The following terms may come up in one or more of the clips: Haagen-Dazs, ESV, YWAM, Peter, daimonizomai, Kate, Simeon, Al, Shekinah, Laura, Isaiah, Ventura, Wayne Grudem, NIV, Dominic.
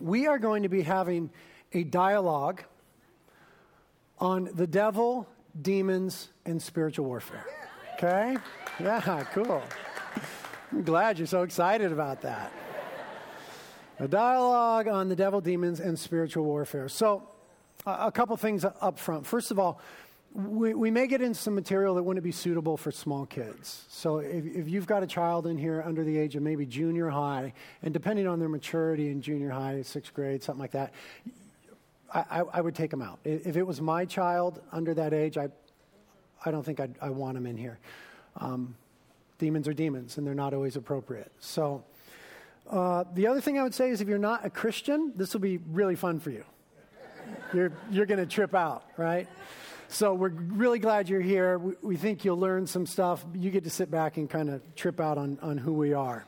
We are going to be having a dialogue on the devil, demons, and spiritual warfare. Okay? Yeah, cool. I'm glad you're so excited about that. A dialogue on the devil, demons, and spiritual warfare. So, a couple things up front. First of all, we may get into some material that wouldn't be suitable for small kids. So if you've got a child in here under the age of maybe junior high, and depending on their maturity in junior high, sixth grade, something like that, I would take them out. If it was my child under that age, I don't think I want them in here. Demons are demons, and they're not always appropriate. So the other thing I would say is if you're not a Christian, this will be really fun for you. You're going to trip out, right? So we're really glad you're here. We think you'll learn some stuff. You get to sit back and kind of trip out on who we are.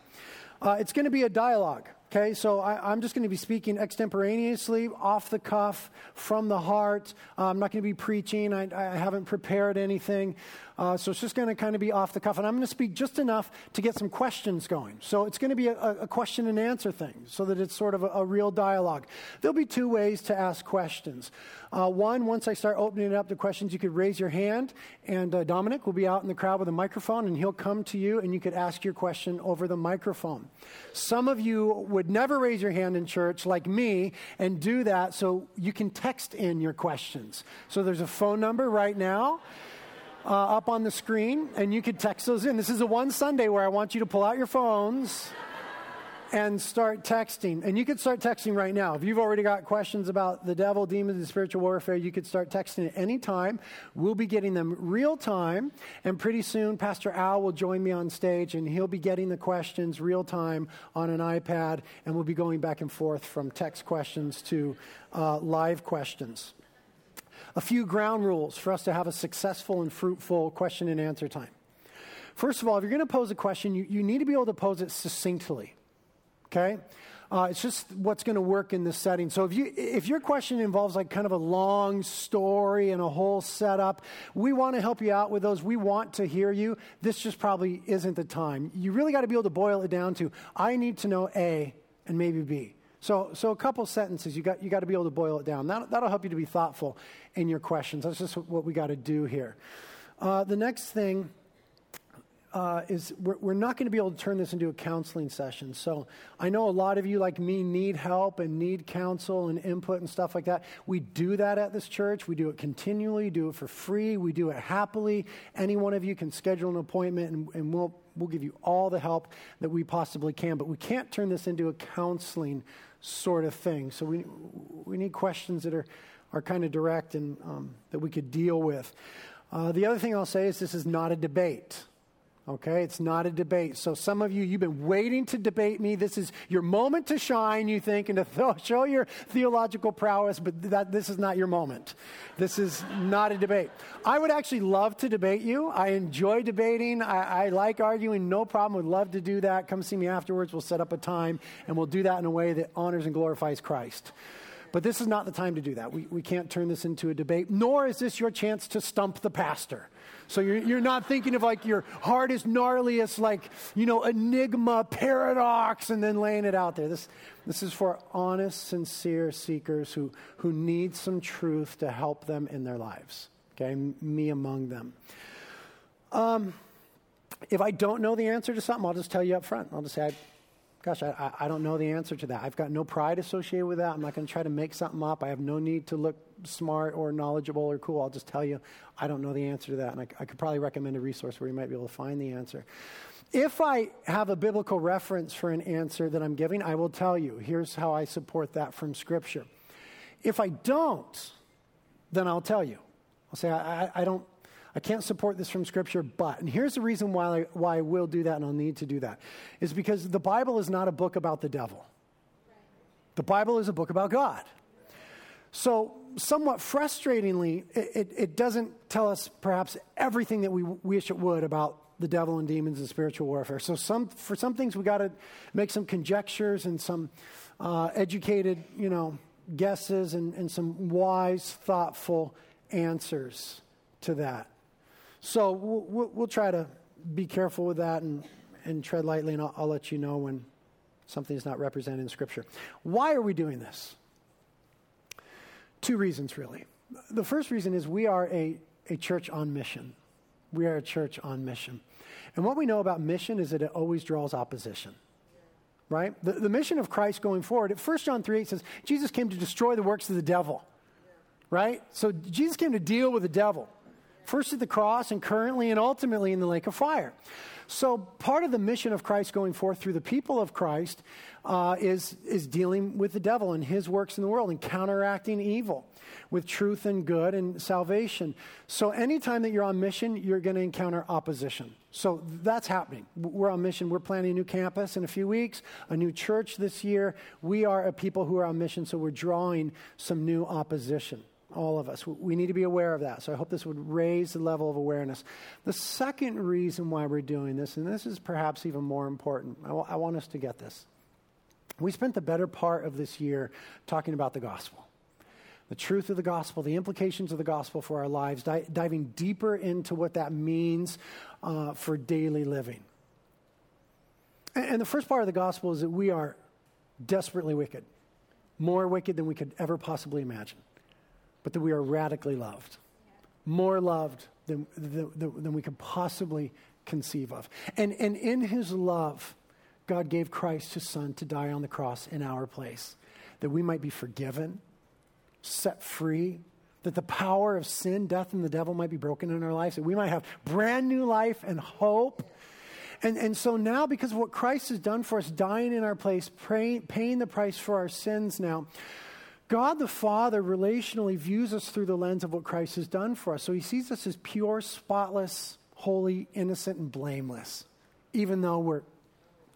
It's going to be a dialogue, okay? So I'm just going to be speaking extemporaneously, off the cuff, from the heart. I'm not going to be preaching. I haven't prepared anything. So it's just going to kind of be off the cuff. And I'm going to speak just enough to get some questions going. So it's going to be a question and answer thing so that it's sort of a real dialogue. There'll be two ways to ask questions. One, once I start opening it up to questions, you could raise your hand, and Dominic will be out in the crowd with a microphone, and he'll come to you, and you could ask your question over the microphone. Some of you would never raise your hand in church like me and do that, so you can text in your questions. So there's a phone number right now up on the screen, and you could text those in. This is the one Sunday where I want you to pull out your phones and start texting. And you could start texting right now. If you've already got questions about the devil, demons, and spiritual warfare, you could start texting at any time. We'll be getting them real time. And pretty soon, Pastor Al will join me on stage, and he'll be getting the questions real time on an iPad. And we'll be going back and forth from text questions to live questions. A few ground rules for us to have a successful and fruitful question and answer time. First of all, if you're going to pose a question, you need to be able to pose it succinctly. Okay? It's just what's going to work in this setting. So if your question involves like kind of a long story and a whole setup, we want to help you out with those. We want to hear you. This just probably isn't the time. You really got to be able to boil it down to, I need to know A and maybe B. So a couple sentences. You got to be able to boil it down. That'll help you to be thoughtful in your questions. That's just what we got to do here. The next thing is we're not going to be able to turn this into a counseling session. So I know a lot of you, like me, need help and need counsel and input and stuff like that. We do that at this church. We do it continually. Do it for free. We do it happily. Any one of you can schedule an appointment, and we'll give you all the help that we possibly can. But we can't turn this into a counseling sort of thing. So we need questions that are kind of direct and that we could deal with. The other thing I'll say is this is not a debate. Okay, it's not a debate. So some of you, you've been waiting to debate me. This is your moment to shine, you think, and to show your theological prowess, but this is not your moment. This is not a debate. I would actually love to debate you. I enjoy debating. I like arguing. No problem. Would love to do that. Come see me afterwards. We'll set up a time, and we'll do that in a way that honors and glorifies Christ. But this is not the time to do that. We can't turn this into a debate, nor is this your chance to stump the pastor. So you're not thinking of like your hardest, gnarliest, like, you know, enigma, paradox, and then laying it out there. This is for honest, sincere seekers who need some truth to help them in their lives. Okay, me among them. If I don't know the answer to something, I'll just tell you up front. I'll just say, Gosh, I don't know the answer to that. I've got no pride associated with that. I'm not going to try to make something up. I have no need to look smart or knowledgeable or cool. I'll just tell you, I don't know the answer to that. And I could probably recommend a resource where you might be able to find the answer. If I have a biblical reference for an answer that I'm giving, I will tell you, here's how I support that from Scripture. If I don't, then I'll tell you. I'll say, I can't support this from Scripture, but, and here's the reason why I will do that and I'll need to do that, is because the Bible is not a book about the devil. The Bible is a book about God. So somewhat frustratingly, it doesn't tell us perhaps everything that we wish it would about the devil and demons and spiritual warfare. So for some things, we got to make some conjectures and some educated, guesses and some wise, thoughtful answers to that. So we'll try to be careful with that and tread lightly, and I'll let you know when Something is not represented in Scripture. Why are we doing this? Two reasons, really. The first reason is we are a church on mission. We are a church on mission. And what we know about mission is that it always draws opposition, right? The mission of Christ going forward, at 1 John 3:8 says, Jesus came to destroy the works of the devil, right? So Jesus came to deal with the devil, first at the cross and currently and ultimately in the lake of fire. So part of the mission of Christ going forth through the people of Christ is dealing with the devil and his works in the world and counteracting evil with truth and good and salvation. So anytime that you're on mission, you're going to encounter opposition. So that's happening. We're on mission. We're planning a new campus in a few weeks, a new church this year. We are a people who are on mission, so we're drawing some new opposition. All of us. We need to be aware of that. So I hope this would raise the level of awareness. The second reason why we're doing this, and this is perhaps even more important, I want us to get this. We spent the better part of this year talking about the gospel, the truth of the gospel, the implications of the gospel for our lives, diving deeper into what that means for daily living. And the first part of the gospel is that we are desperately wicked, more wicked than we could ever possibly imagine. But that we are radically loved, more loved than we could possibly conceive of. And in his love, God gave Christ his son to die on the cross in our place, that we might be forgiven, set free, that the power of sin, death, and the devil might be broken in our lives, that we might have brand new life and hope. And so now, because of what Christ has done for us, dying in our place, paying the price for our sins now, God the Father relationally views us through the lens of what Christ has done for us. So he sees us as pure, spotless, holy, innocent, and blameless, even though we're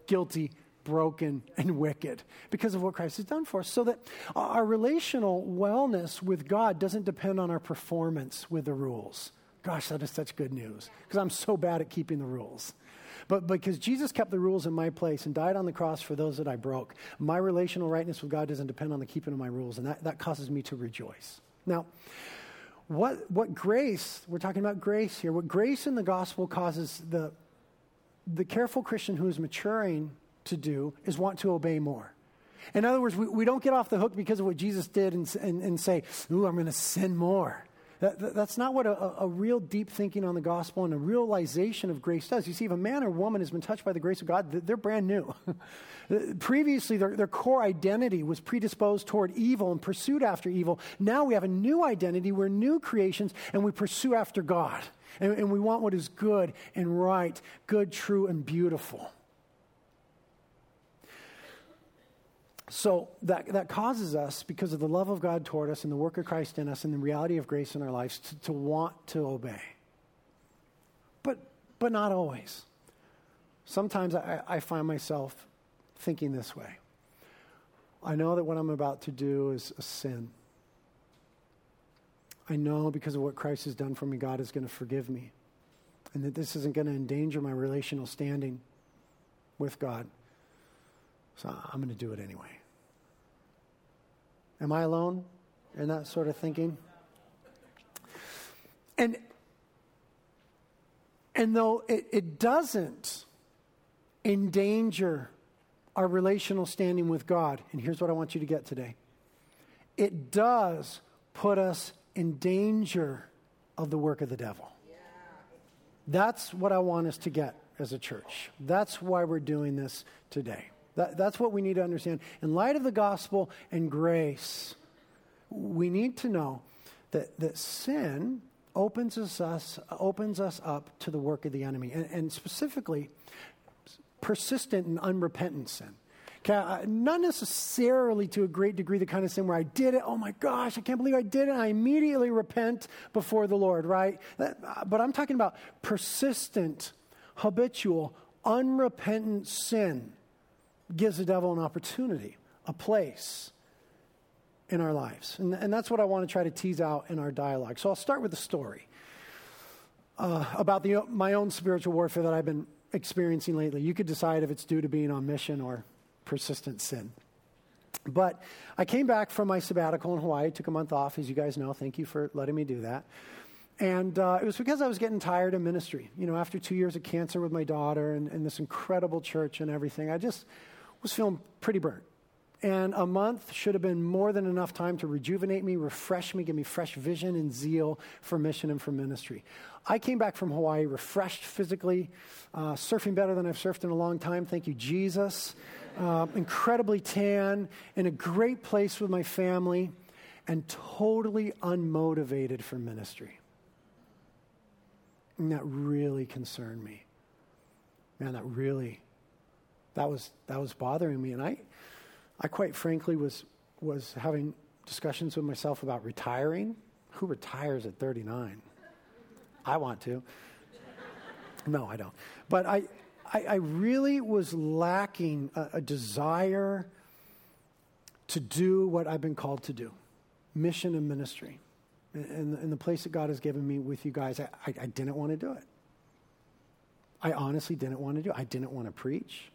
guilty, broken, and wicked because of what Christ has done for us. So that our relational wellness with God doesn't depend on our performance with the rules. Gosh, that is such good news because I'm so bad at keeping the rules. But because Jesus kept the rules in my place and died on the cross for those that I broke, my relational rightness with God doesn't depend on the keeping of my rules, and that causes me to rejoice. Now, what grace, we're talking about grace here, what grace in the gospel causes the careful Christian who is maturing to do is want to obey more. In other words, we don't get off the hook because of what Jesus did and say, ooh, I'm going to sin more. That's not what a real deep thinking on the gospel and a realization of grace does. You see, if a man or woman has been touched by the grace of God, they're brand new. Previously, their core identity was predisposed toward evil and pursued after evil. Now we have a new identity. We're new creations, and we pursue after God. And we want what is good and right, good, true, and beautiful. So that causes us, because of the love of God toward us and the work of Christ in us and the reality of grace in our lives, to want to obey. But not always. Sometimes I find myself thinking this way. I know that what I'm about to do is a sin. I know because of what Christ has done for me, God is going to forgive me. And that this isn't going to endanger my relational standing with God. So I'm going to do it anyway. Am I alone in that sort of thinking? And though it doesn't endanger our relational standing with God, and here's what I want you to get today, it does put us in danger of the work of the devil. Yeah. That's what I want us to get as a church. That's why we're doing this today. That's what we need to understand. In light of the gospel and grace, we need to know that sin opens us up to the work of the enemy, and specifically persistent and unrepentant sin. Okay, not necessarily to a great degree the kind of sin where I did it, oh my gosh, I can't believe I did it, I immediately repent before the Lord, right? But I'm talking about persistent, habitual, unrepentant sin. Gives the devil an opportunity, a place in our lives. And that's what I want to try to tease out in our dialogue. So I'll start with a story about my own spiritual warfare that I've been experiencing lately. You could decide if it's due to being on mission or persistent sin. But I came back from my sabbatical in Hawaii. I took a month off, as you guys know. Thank you for letting me do that. And it was because I was getting tired of ministry. You know, after 2 years of cancer with my daughter and this incredible church and everything, I just was feeling pretty burnt. And a month should have been more than enough time to rejuvenate me, refresh me, give me fresh vision and zeal for mission and for ministry. I came back from Hawaii refreshed physically, surfing better than I've surfed in a long time. Thank you, Jesus. Incredibly tan, in a great place with my family, and totally unmotivated for ministry. And that really concerned me. Man, that was bothering me. And I quite frankly was having discussions with myself about retiring. Who retires at 39? I want to. No, I don't. But I really was lacking a desire to do what I've been called to do, mission and ministry. And the place that God has given me with you guys, I didn't want to do it. I honestly didn't want to do it. I didn't want to preach.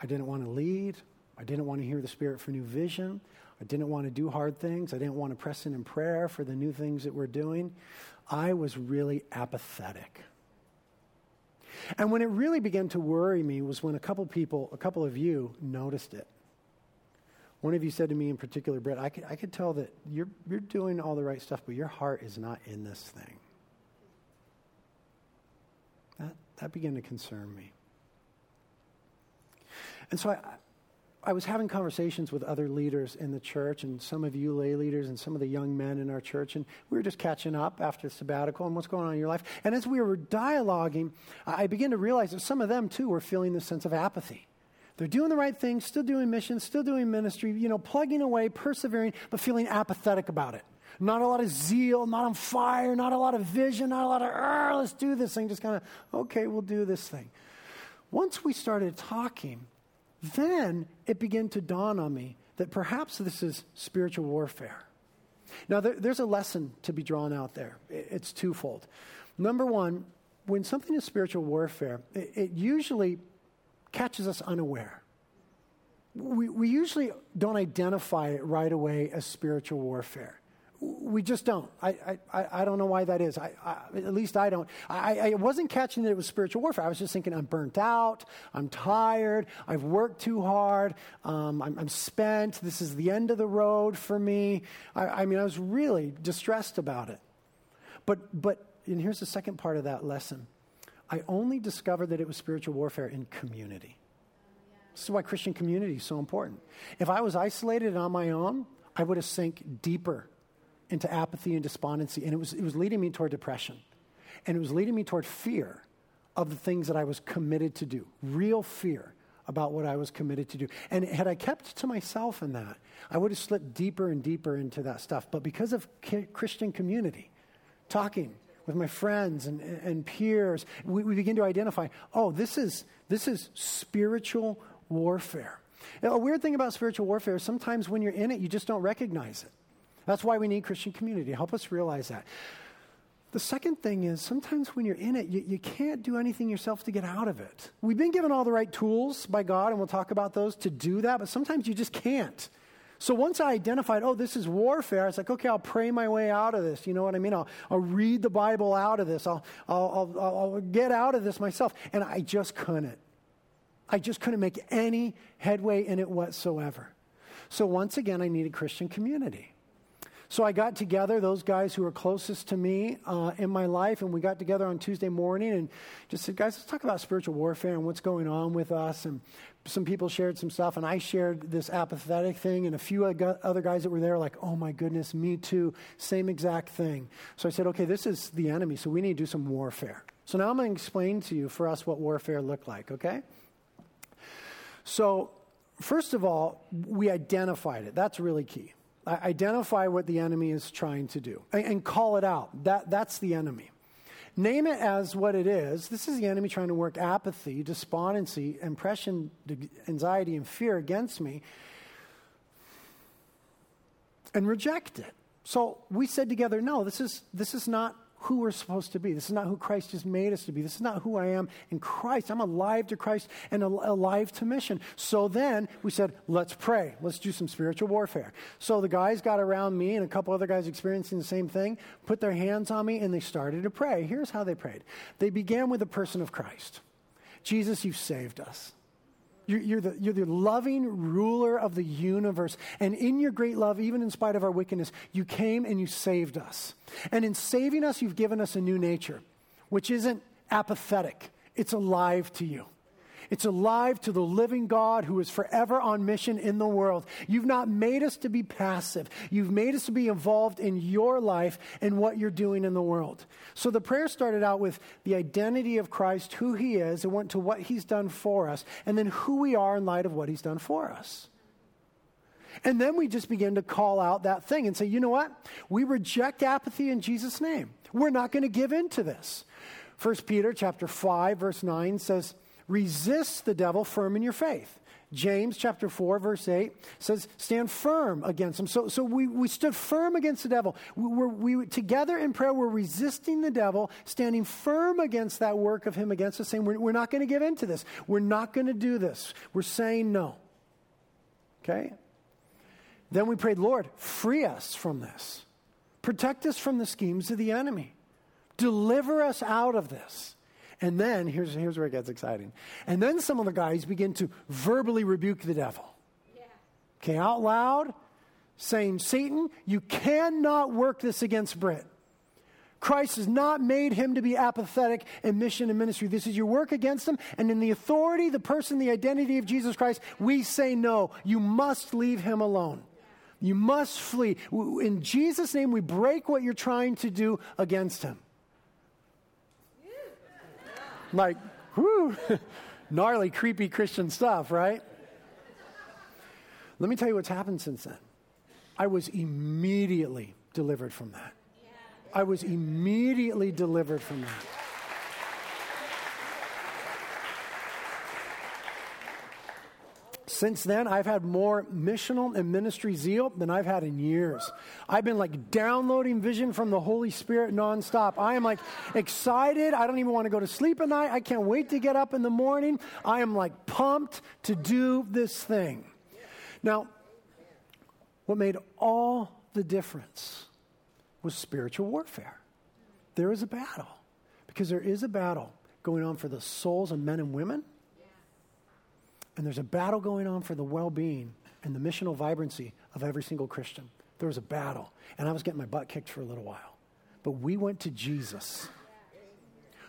I didn't want to lead. I didn't want to hear the Spirit for new vision. I didn't want to do hard things. I didn't want to press in prayer for the new things that we're doing. I was really apathetic. And when it really began to worry me was when a couple of you noticed it. One of you said to me in particular, Brett, I could tell that you're doing all the right stuff, but your heart is not in this thing. That began to concern me. And so I was having conversations with other leaders in the church, and some of you lay leaders and some of the young men in our church, and we were just catching up after sabbatical and what's going on in your life. And as we were dialoguing, I began to realize that some of them, too, were feeling this sense of apathy. They're doing the right thing, still doing missions, still doing ministry, plugging away, persevering, but feeling apathetic about it. Not a lot of zeal, not on fire, not a lot of vision, not a lot of, let's do this thing, just kind of, okay, we'll do this thing. Once we started talking, then it began to dawn on me that perhaps this is spiritual warfare. Now, there's a lesson to be drawn out there. It's twofold. Number one, when something is spiritual warfare, it usually catches us unaware. We usually don't identify it right away as spiritual warfare. We just don't. I don't know why that is. At least I don't. I wasn't catching that it was spiritual warfare. I was just thinking I'm burnt out. I'm tired. I've worked too hard. I'm spent. This is the end of the road for me. I was really distressed about it. But and here's the second part of that lesson. I only discovered that it was spiritual warfare in community. This is why Christian community is so important. If I was isolated and on my own, I would have sank deeper into apathy and despondency, and it was leading me toward depression, and it was leading me toward fear of the things that I was committed to do, real fear about what I was committed to do. And had I kept to myself in that, I would have slipped deeper and deeper into that stuff. But because of Christian community, talking with my friends and peers, we begin to identify, this is spiritual warfare. Now, a weird thing about spiritual warfare is sometimes when you're in it, you just don't recognize it. That's why we need Christian community. Help us realize that. The second thing is sometimes when you're in it, you can't do anything yourself to get out of it. We've been given all the right tools by God, and we'll talk about those to do that, but sometimes you just can't. So once I identified, this is warfare, it's like, okay, I'll pray my way out of this. You know what I mean? I'll read the Bible out of this. I'll get out of this myself. And I just couldn't. Make any headway in it whatsoever. So once again, I needed Christian community. So I got together, those guys who were closest to me in my life, and we got together on Tuesday morning and just said, guys, let's talk about spiritual warfare and what's going on with us. And some people shared some stuff, and I shared this apathetic thing, and a few other guys that were there were like, oh my goodness, me too, same exact thing. So I said, okay, this is the enemy, so we need to do some warfare. So now I'm going to explain to you, for us, what warfare looked like, okay? So first of all, we identified it. That's really key. Identify what the enemy is trying to do and call it out. That's the enemy. Name it as what it is. This is the enemy trying to work apathy, despondency, impression, anxiety, and fear against me, and reject it. So we said together, no, this is not who we're supposed to be. This is not who Christ has made us to be. This is not who I am in Christ. I'm alive to Christ and alive to mission. So then we said, let's pray. Let's do some spiritual warfare. So the guys got around me and a couple other guys experiencing the same thing, put their hands on me, and they started to pray. Here's how they prayed. They began with the person of Christ. Jesus, you've saved us. You're the loving ruler of the universe. And in your great love, even in spite of our wickedness, you came and you saved us. And in saving us, you've given us a new nature, which isn't apathetic. It's alive to you. It's alive to the living God who is forever on mission in the world. You've not made us to be passive. You've made us to be involved in your life and what you're doing in the world. So the prayer started out with the identity of Christ, who he is, and went to what he's done for us, and then who we are in light of what he's done for us. And then we just begin to call out that thing and say, you know what? We reject apathy in Jesus' name. We're not going to give in to this. 1 Peter chapter 5, verse 9 says, resist the devil firm in your faith. James chapter 4, verse 8 says, stand firm against him. So we stood firm against the devil. We together in prayer, we're resisting the devil, standing firm against that work of him against us, saying, we're not going to give in to this. We're not going to do this. We're saying no. Okay? Then we prayed, Lord, free us from this. Protect us from the schemes of the enemy. Deliver us out of this. And then, here's where it gets exciting. And then some of the guys begin to verbally rebuke the devil. Yeah. Okay, out loud, saying, Satan, you cannot work this against Brit. Christ has not made him to be apathetic in mission and ministry. This is your work against him. And in the authority, the person, the identity of Jesus Christ, we say no. You must leave him alone. Yeah. You must flee. In Jesus' name, we break what you're trying to do against him. Like, whoo, gnarly, creepy Christian stuff, right? Let me tell you what's happened since then. I was immediately delivered from that. Yeah. I was immediately delivered from that. Since then, I've had more missional and ministry zeal than I've had in years. I've been like downloading vision from the Holy Spirit nonstop. I am like excited. I don't even want to go to sleep at night. I can't wait to get up in the morning. I am like pumped to do this thing. Now, what made all the difference was spiritual warfare. There is a battle, because there is a battle going on for the souls of men and women. And there's a battle going on for the well-being and the missional vibrancy of every single Christian. There was a battle. And I was getting my butt kicked for a little while. But we went to Jesus,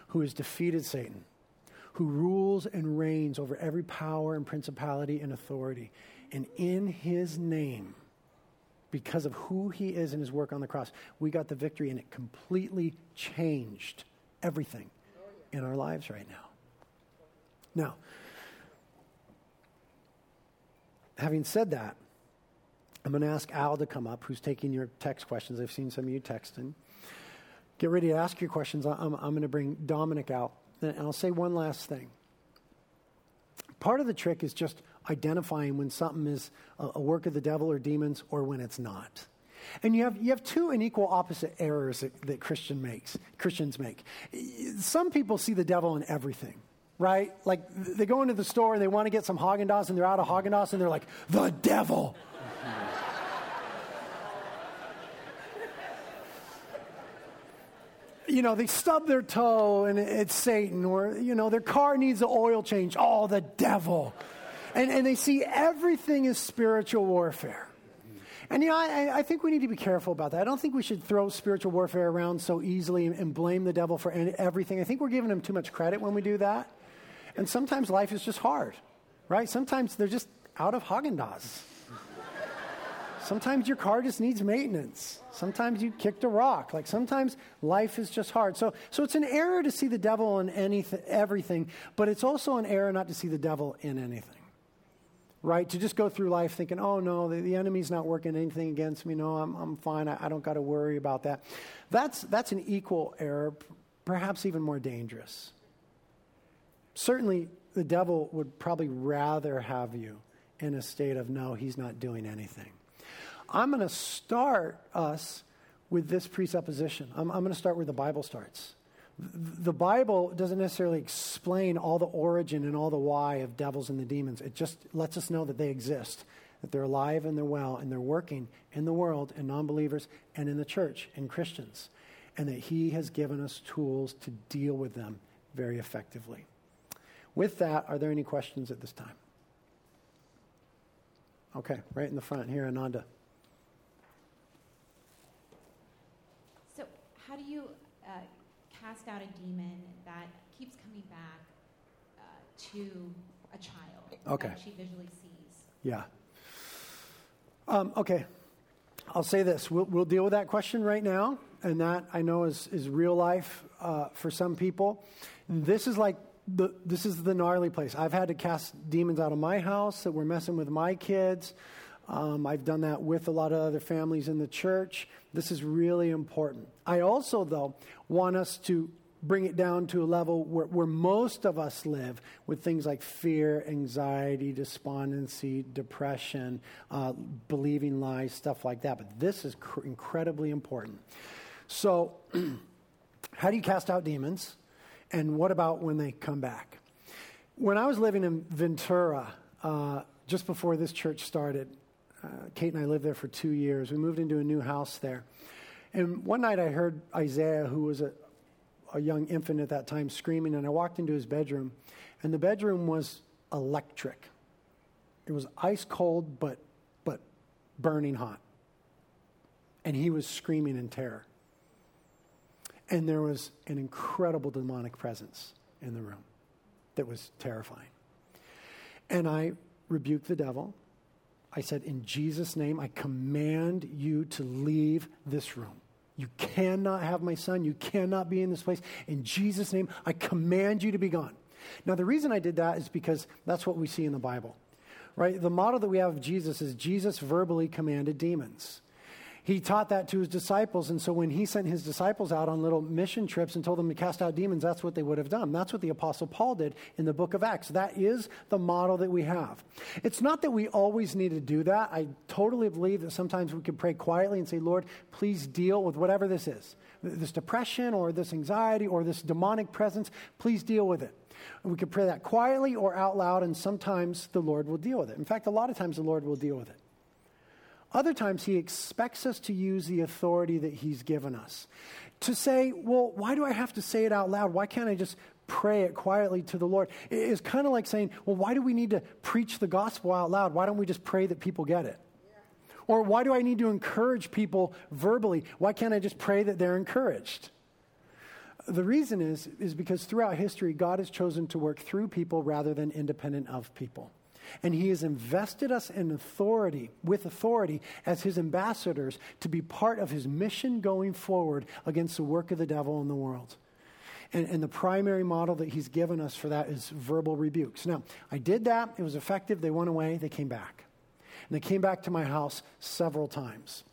who has defeated Satan, who rules and reigns over every power and principality and authority. And in his name, because of who he is and his work on the cross, we got the victory, and it completely changed everything in our lives right now. Now, having said that, I'm going to ask Al to come up, who's taking your text questions. I've seen some of you texting. Get ready to ask your questions. I'm going to bring Dominic out. And I'll say one last thing. Part of the trick is just identifying when something is a work of the devil or demons, or when it's not. And you have two unequal opposite errors that Christians make. Some people see the devil in everything. Right? Like, they go into the store and they want to get some Haagen-Dazs, and they're out of Haagen-Dazs, and they're like, the devil. You know, they stub their toe and it's Satan, or, you know, their car needs an oil change. Oh, the devil. And they see everything as spiritual warfare. And, you know, I think we need to be careful about that. I don't think we should throw spiritual warfare around so easily and blame the devil for everything. I think we're giving him too much credit when we do that. And sometimes life is just hard, right? Sometimes they're just out of Haagen-Dazs. Sometimes your car just needs maintenance. Sometimes you kicked a rock. Like, sometimes life is just hard. So it's an error to see the devil in everything, but it's also an error not to see the devil in anything, right? To just go through life thinking, oh, no, the enemy's not working anything against me. No, I'm fine. I don't got to worry about that. That's an equal error, perhaps even more dangerous. Certainly, the devil would probably rather have you in a state of, no, he's not doing anything. I'm going to start us with this presupposition. I'm going to start where the Bible starts. The Bible doesn't necessarily explain all the origin and all the why of devils and the demons. It just lets us know that they exist, that they're alive and they're well, and they're working in the world and non-believers and in the church and Christians, and that he has given us tools to deal with them very effectively. With that, are there any questions at this time? Okay, right in the front here, Ananda. So how do you cast out a demon that keeps coming back to a child that she visually sees? Yeah. Okay. I'll say this. We'll deal with that question right now, and that I know is real life for some people. This is like this is the gnarly place. I've had to cast demons out of my house that were messing with my kids. I've done that with a lot of other families in the church. This is really important. I also, though, want us to bring it down to a level where most of us live with things like fear, anxiety, despondency, depression, believing lies, stuff like that. But this is incredibly important. So how do you cast out demons? And what about when they come back? When I was living in Ventura, just before this church started, Kate and I lived there for 2 years. We moved into a new house there. And one night I heard Isaiah, who was a young infant at that time, screaming, and I walked into his bedroom, and the bedroom was electric. It was ice cold, but burning hot. And he was screaming in terror. And there was an incredible demonic presence in the room that was terrifying. And I rebuked the devil. I said, in Jesus' name, I command you to leave this room. You cannot have my son. You cannot be in this place. In Jesus' name, I command you to be gone. Now, the reason I did that is because that's what we see in the Bible, right? The model that we have of Jesus is Jesus verbally commanded demons. He taught that to his disciples, and so when he sent his disciples out on little mission trips and told them to cast out demons, that's what they would have done. That's what the Apostle Paul did in the book of Acts. That is the model that we have. It's not that we always need to do that. I totally believe that sometimes we can pray quietly and say, Lord, please deal with whatever this is, this depression or this anxiety or this demonic presence, please deal with it. And we can pray that quietly or out loud, and sometimes the Lord will deal with it. In fact, a lot of times the Lord will deal with it. Other times, he expects us to use the authority that he's given us. To say, well, why do I have to say it out loud? Why can't I just pray it quietly to the Lord? It's kind of like saying, well, why do we need to preach the gospel out loud? Why don't we just pray that people get it? Yeah. Or why do I need to encourage people verbally? Why can't I just pray that they're encouraged? The reason is because throughout history, God has chosen to work through people rather than independent of people. And he has invested us in authority, with authority, as his ambassadors to be part of his mission going forward against the work of the devil in the world. And the primary model that he's given us for that is verbal rebukes. Now, I did that. It was effective. They went away. They came back. And they came back to my house several times.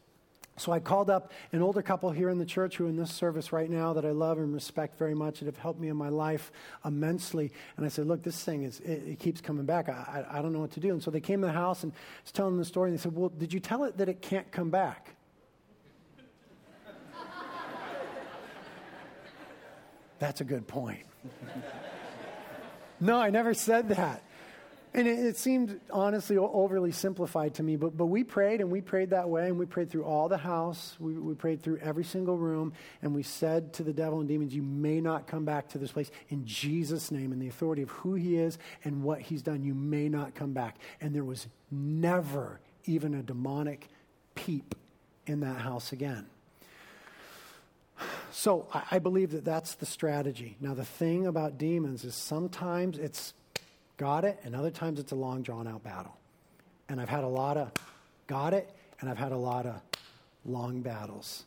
So I called up an older couple here in the church who are in this service right now that I love and respect very much and have helped me in my life immensely. And I said, look, this thing, it keeps coming back. I don't know what to do. And so they came to the house, and I was telling them the story. And they said, well, did you tell it that it can't come back? That's a good point. No, I never said that. And it seemed honestly overly simplified to me, but we prayed, and we prayed that way, and we prayed through all the house. We prayed through every single room, and we said to the devil and demons, you may not come back to this place in Jesus' name, in the authority of who he is and what he's done. You may not come back. And there was never even a demonic peep in that house again. So I believe that that's the strategy. Now, the thing about demons is sometimes it's got it, and other times it's a long, drawn-out battle. And I've had a lot of got it, and I've had a lot of long battles.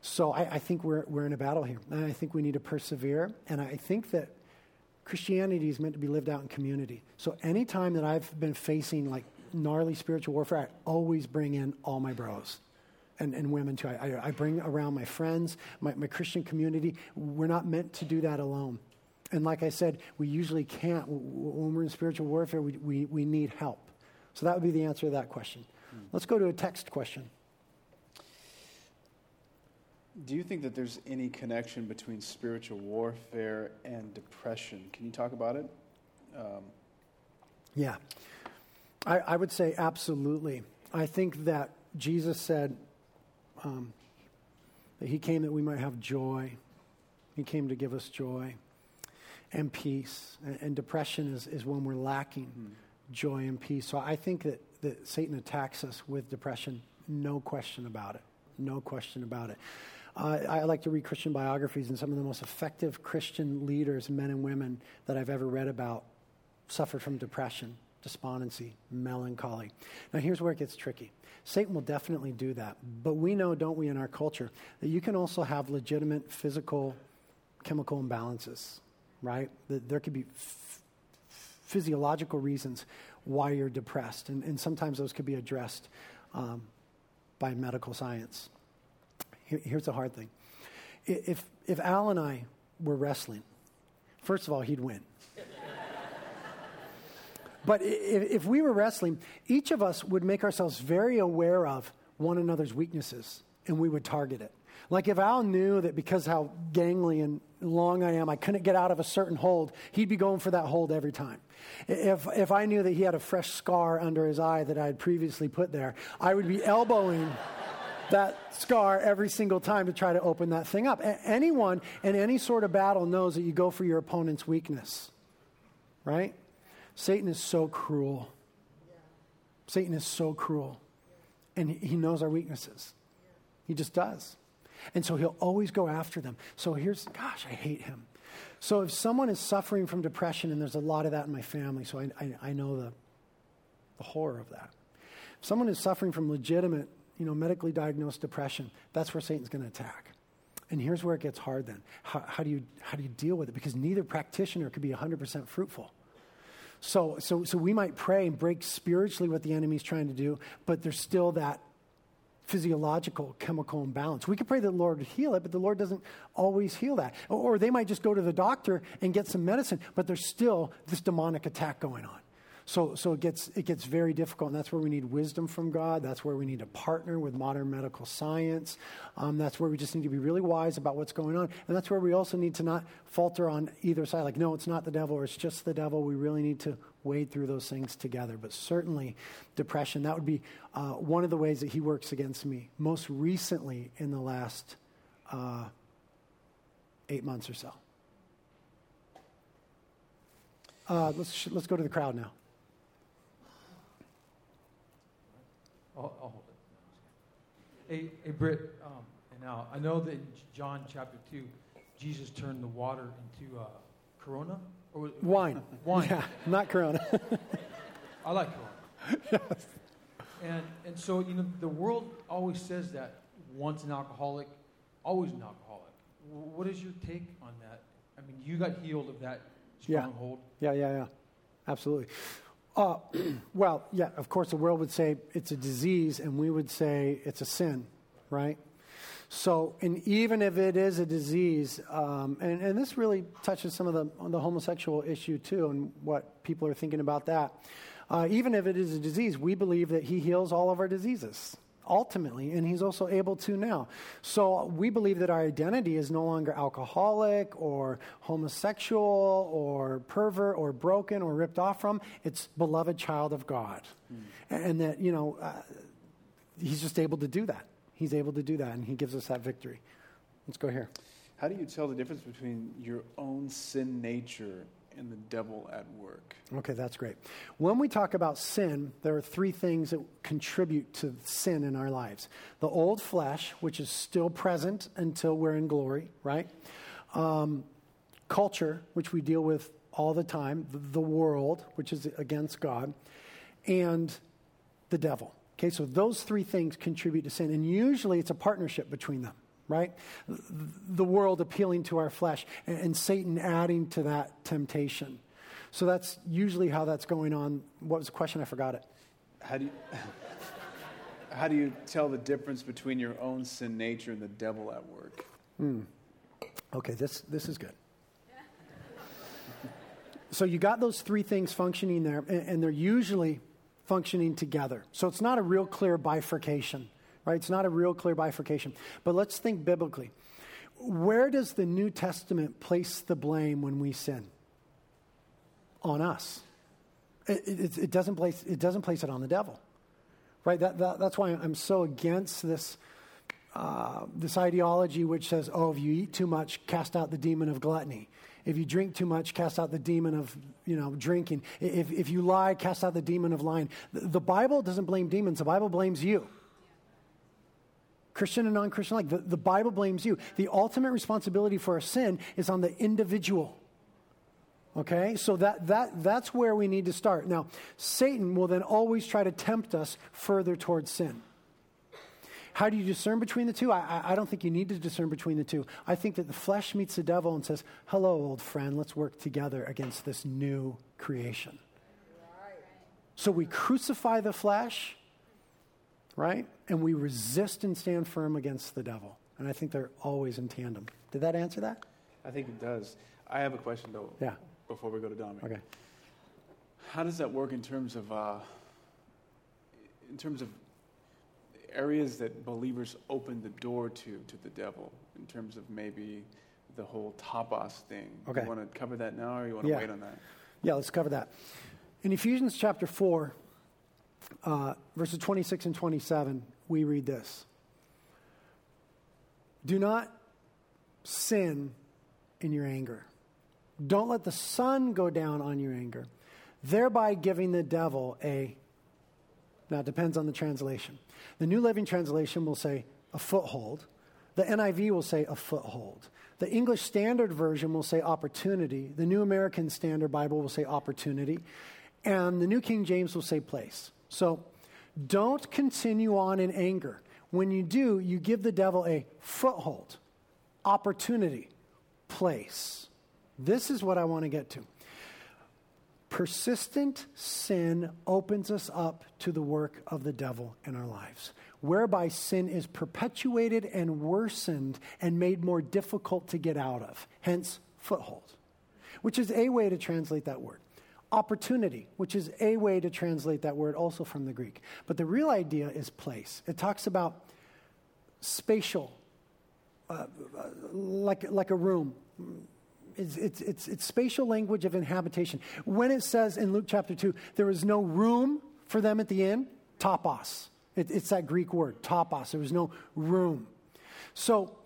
So I think we're in a battle here, and I think we need to persevere. And I think that Christianity is meant to be lived out in community. So any time that I've been facing like gnarly spiritual warfare, I always bring in all my bros. And women too. I bring around my friends, my Christian community. We're not meant to do that alone. And like I said, we usually can't. When we're in spiritual warfare, we need help. So that would be the answer to that question. Let's go to a text question. Do you think that there's any connection between spiritual warfare and depression? Can you talk about it? Yeah. I would say absolutely. I think that Jesus said that he came that we might have joy. He came to give us joy. And peace, and depression is when we're lacking joy and peace. So I think that that Satan attacks us with depression. No question about it. No question about it. I like to read Christian biographies, and some of the most effective Christian leaders, men and women, that I've ever read about suffered from depression, despondency, melancholy. Now, here's where it gets tricky. Satan will definitely do that. But we know, don't we, in our culture, that you can also have legitimate physical, chemical imbalances, right? That there could be physiological reasons why you're depressed. And sometimes those could be addressed by medical science. Here's the hard thing. If Al and I were wrestling, first of all, he'd win. But if we were wrestling, each of us would make ourselves very aware of one another's weaknesses, and we would target it. Like if Al knew that because how gangly and long I am, I couldn't get out of a certain hold, he'd be going for that hold every time. If I knew that he had a fresh scar under his eye that I had previously put there, I would be elbowing that scar every single time to try to open that thing up. Anyone in any sort of battle knows that you go for your opponent's weakness, right? Satan is so cruel. Yeah. Satan is so cruel. Yeah. And he knows our weaknesses. Yeah. He just does. And so he'll always go after them. So here's, gosh, I hate him. So if someone is suffering from depression, and there's a lot of that in my family, so I know the horror of that. If someone is suffering from legitimate, medically diagnosed depression, that's where Satan's going to attack. And here's where it gets hard then. How do you deal with it? Because neither practitioner could be 100% fruitful. So we might pray and break spiritually what the enemy's trying to do, but there's still that physiological, chemical imbalance. We could pray that the Lord would heal it, but the Lord doesn't always heal that. Or they might just go to the doctor and get some medicine, but there's still this demonic attack going on. So it gets very difficult, and that's where we need wisdom from God. That's where we need to partner with modern medical science. That's where we just need to be really wise about what's going on, and that's where we also need to not falter on either side. Like, no, it's not the devil, or it's just the devil. We really need to wade through those things together. But certainly, depression, that would be one of the ways that he works against me. Most recently, in the last 8 months or so. Let's go to the crowd now. I'll hold it. Hey Britt, and now I know that in John chapter 2, Jesus turned the water into Corona? Or wine. Wine. Yeah, not Corona. I like Corona. Yes. And so, the world always says that once an alcoholic, always an alcoholic. What is your take on that? I mean, you got healed of that stronghold. Yeah. Absolutely. Well, yeah, of course, the world would say it's a disease, and we would say it's a sin, right? So, and even if it is a disease, and this really touches some of the homosexual issue, too, and what people are thinking about that. Even if it is a disease, we believe that he heals all of our diseases, ultimately, and he's also able to now. So we believe that our identity is no longer alcoholic or homosexual or pervert or broken or ripped off from. It's beloved child of God. And that, he's just able to do that. He's able to do that, and he gives us that victory. Let's go here. How do you tell the difference between your own sin nature and the devil at work? Okay, that's great. When we talk about sin, there are three things that contribute to sin in our lives. The old flesh, which is still present until we're in glory, right? Culture, which we deal with all the time, the world, which is against God, and the devil. Okay, so those three things contribute to sin, and usually it's a partnership between them. Right? The world appealing to our flesh and Satan adding to that temptation. So that's usually how that's going on. What was the question? I forgot it. How do you tell the difference between your own sin nature and the devil at work? Okay, this is good. So you got those three things functioning there, and they're usually functioning together. So it's not a real clear bifurcation. Right? It's not a real clear bifurcation. But let's think biblically. Where does the New Testament place the blame when we sin? On us. It doesn't place it on the devil. Right? That's why I'm so against this this ideology which says, if you eat too much, cast out the demon of gluttony. If you drink too much, cast out the demon of, drinking. If you lie, cast out the demon of lying. The Bible doesn't blame demons. The Bible blames you. Christian and non-Christian alike, the Bible blames you. The ultimate responsibility for our sin is on the individual. Okay? So that's where we need to start. Now, Satan will then always try to tempt us further towards sin. How do you discern between the two? I don't think you need to discern between the two. I think that the flesh meets the devil and says, hello, old friend, let's work together against this new creation. So we crucify the flesh, right? And we resist and stand firm against the devil. And I think they're always in tandem. Did that answer that? I think it does. I have a question, though, before we go to Dominic. Okay. How does that work in terms of areas that believers open the door to the devil, in terms of maybe the whole tapas thing? Okay. You want to cover that now, or you want to wait on that? Yeah, let's cover that. In Ephesians chapter 4, verses 26 and 27, we read this. Do not sin in your anger. Don't let the sun go down on your anger, thereby giving the devil a, now it depends on the translation. The New Living Translation will say a foothold. The NIV will say a foothold. The English Standard Version will say opportunity. The New American Standard Bible will say opportunity. And the New King James will say place. So don't continue on in anger. When you do, you give the devil a foothold, opportunity, place. This is what I want to get to. Persistent sin opens us up to the work of the devil in our lives, whereby sin is perpetuated and worsened and made more difficult to get out of, hence foothold, which is a way to translate that word. Opportunity, which is a way to translate that word also from the Greek. But the real idea is place. It talks about spatial, like a room. It's spatial language of inhabitation. When it says in Luke chapter 2, there was no room for them at the inn, tapas. It's that Greek word, tapas. There was no room. So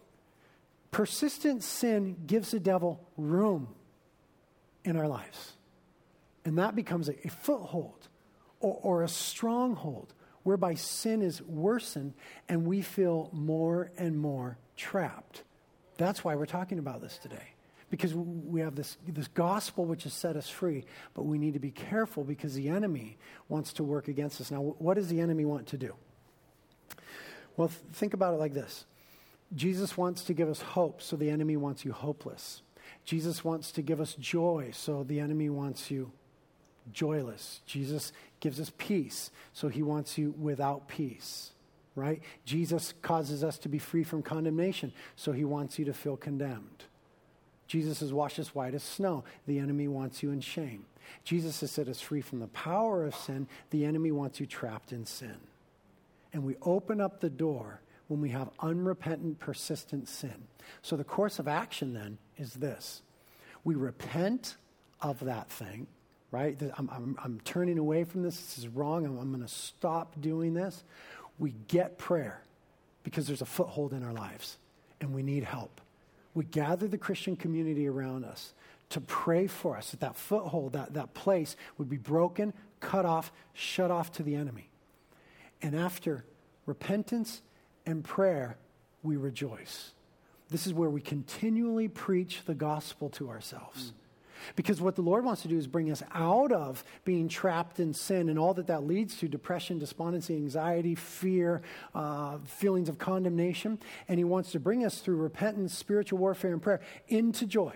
persistent sin gives the devil room in our lives. And that becomes a foothold or a stronghold whereby sin is worsened and we feel more and more trapped. That's why we're talking about this today, because we have this gospel which has set us free, but we need to be careful because the enemy wants to work against us. Now, what does the enemy want to do? Well, think about it like this. Jesus wants to give us hope, so the enemy wants you hopeless. Jesus wants to give us joy, so the enemy wants you joyless. Jesus gives us peace, so he wants you without peace, right? Jesus causes us to be free from condemnation, so he wants you to feel condemned. Jesus has washed us white as snow. The enemy wants you in shame. Jesus has set us free from the power of sin. The enemy wants you trapped in sin. And we open up the door when we have unrepentant, persistent sin. So the course of action then is this. We repent of that thing. Right? I'm turning away from this. This is wrong. I'm going to stop doing this. We get prayer because there's a foothold in our lives and we need help. We gather the Christian community around us to pray for us, that foothold, that place would be broken, cut off, shut off to the enemy. And after repentance and prayer, we rejoice. This is where we continually preach the gospel to ourselves. Because what the Lord wants to do is bring us out of being trapped in sin and all that leads to: depression, despondency, anxiety, fear, feelings of condemnation. And he wants to bring us through repentance, spiritual warfare, and prayer into joy.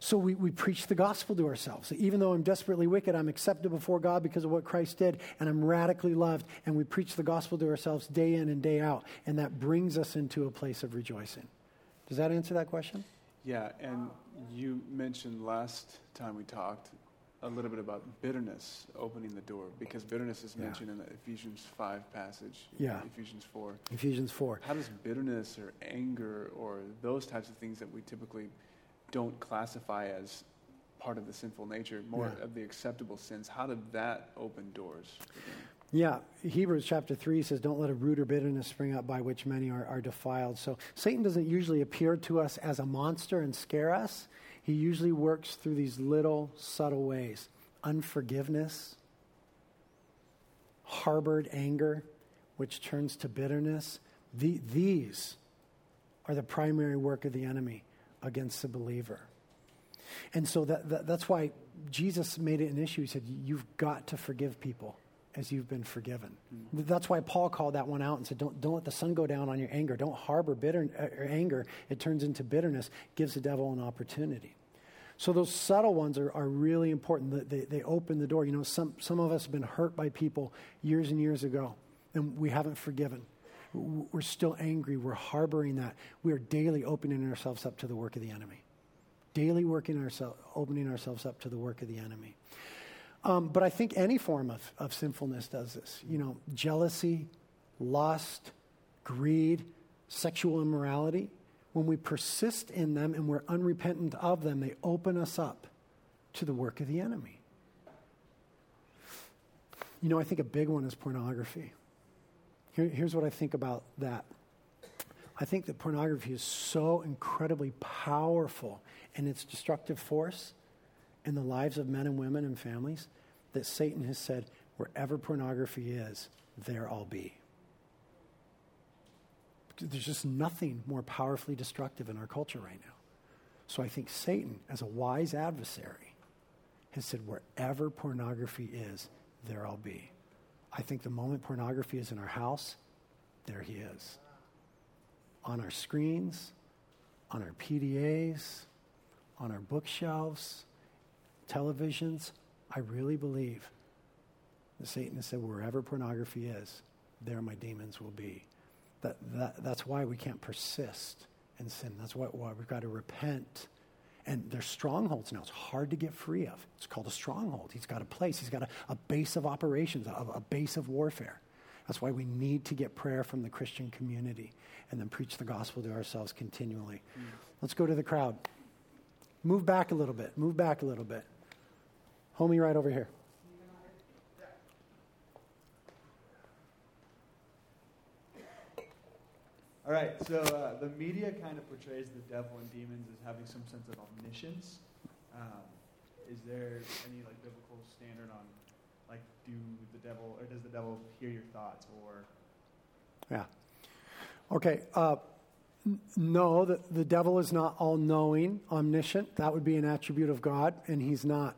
So we preach the gospel to ourselves. Even though I'm desperately wicked, I'm accepted before God because of what Christ did, and I'm radically loved. And we preach the gospel to ourselves day in and day out. And that brings us into a place of rejoicing. Does that answer that question? Yeah, and you mentioned last time we talked a little bit about bitterness opening the door, because bitterness is mentioned in the Ephesians 5 passage, Ephesians 4. Ephesians 4. How does bitterness or anger or those types of things that we typically don't classify as part of the sinful nature, more of the acceptable sins, how did that open doors? Yeah, Hebrews chapter 3 says, don't let a root of bitterness spring up by which many are defiled. So Satan doesn't usually appear to us as a monster and scare us. He usually works through these little subtle ways. Unforgiveness, harbored anger, which turns to bitterness. These are the primary work of the enemy against the believer. And so that's why Jesus made it an issue. He said, you've got to forgive people as you've been forgiven. Mm-hmm. That's why Paul called that one out and said, don't let the sun go down on your anger. Don't harbor bitter anger. It turns into bitterness. It gives the devil an opportunity. So those subtle ones are really important. They open the door. You know, some of us have been hurt by people years and years ago, and we haven't forgiven. We're still angry. We're harboring that. We are daily opening ourselves up to the work of the enemy. Daily opening ourselves up to the work of the enemy. But I think any form of sinfulness does this. You know, jealousy, lust, greed, sexual immorality. When we persist in them and we're unrepentant of them, they open us up to the work of the enemy. You know, I think a big one is pornography. Here's what I think about that. I think that pornography is so incredibly powerful in its destructive force in the lives of men and women and families that Satan has said, wherever pornography is, there I'll be. There's just nothing more powerfully destructive in our culture right now. So I think Satan, as a wise adversary, has said, wherever pornography is, there I'll be. I think the moment pornography is in our house, there he is. On our screens, on our PDAs, on our bookshelves, televisions, I really believe that Satan has said, wherever pornography is, there my demons will be. That's why we can't persist in sin. That's why we've got to repent. And there's strongholds now. It's hard to get free of. It's called a stronghold. He's got a place. He's got a base of operations, a base of warfare. That's why we need to get prayer from the Christian community and then preach the gospel to ourselves continually. Mm. Let's go to the crowd. Move back a little bit. Move back a little bit. Homie right over here. All right, so the media kind of portrays the devil and demons as having some sense of omniscience. Is there any like biblical standard on like does the devil hear your thoughts or? Yeah. Okay. No, the devil is not all-knowing, omniscient. That would be an attribute of God, and he's not.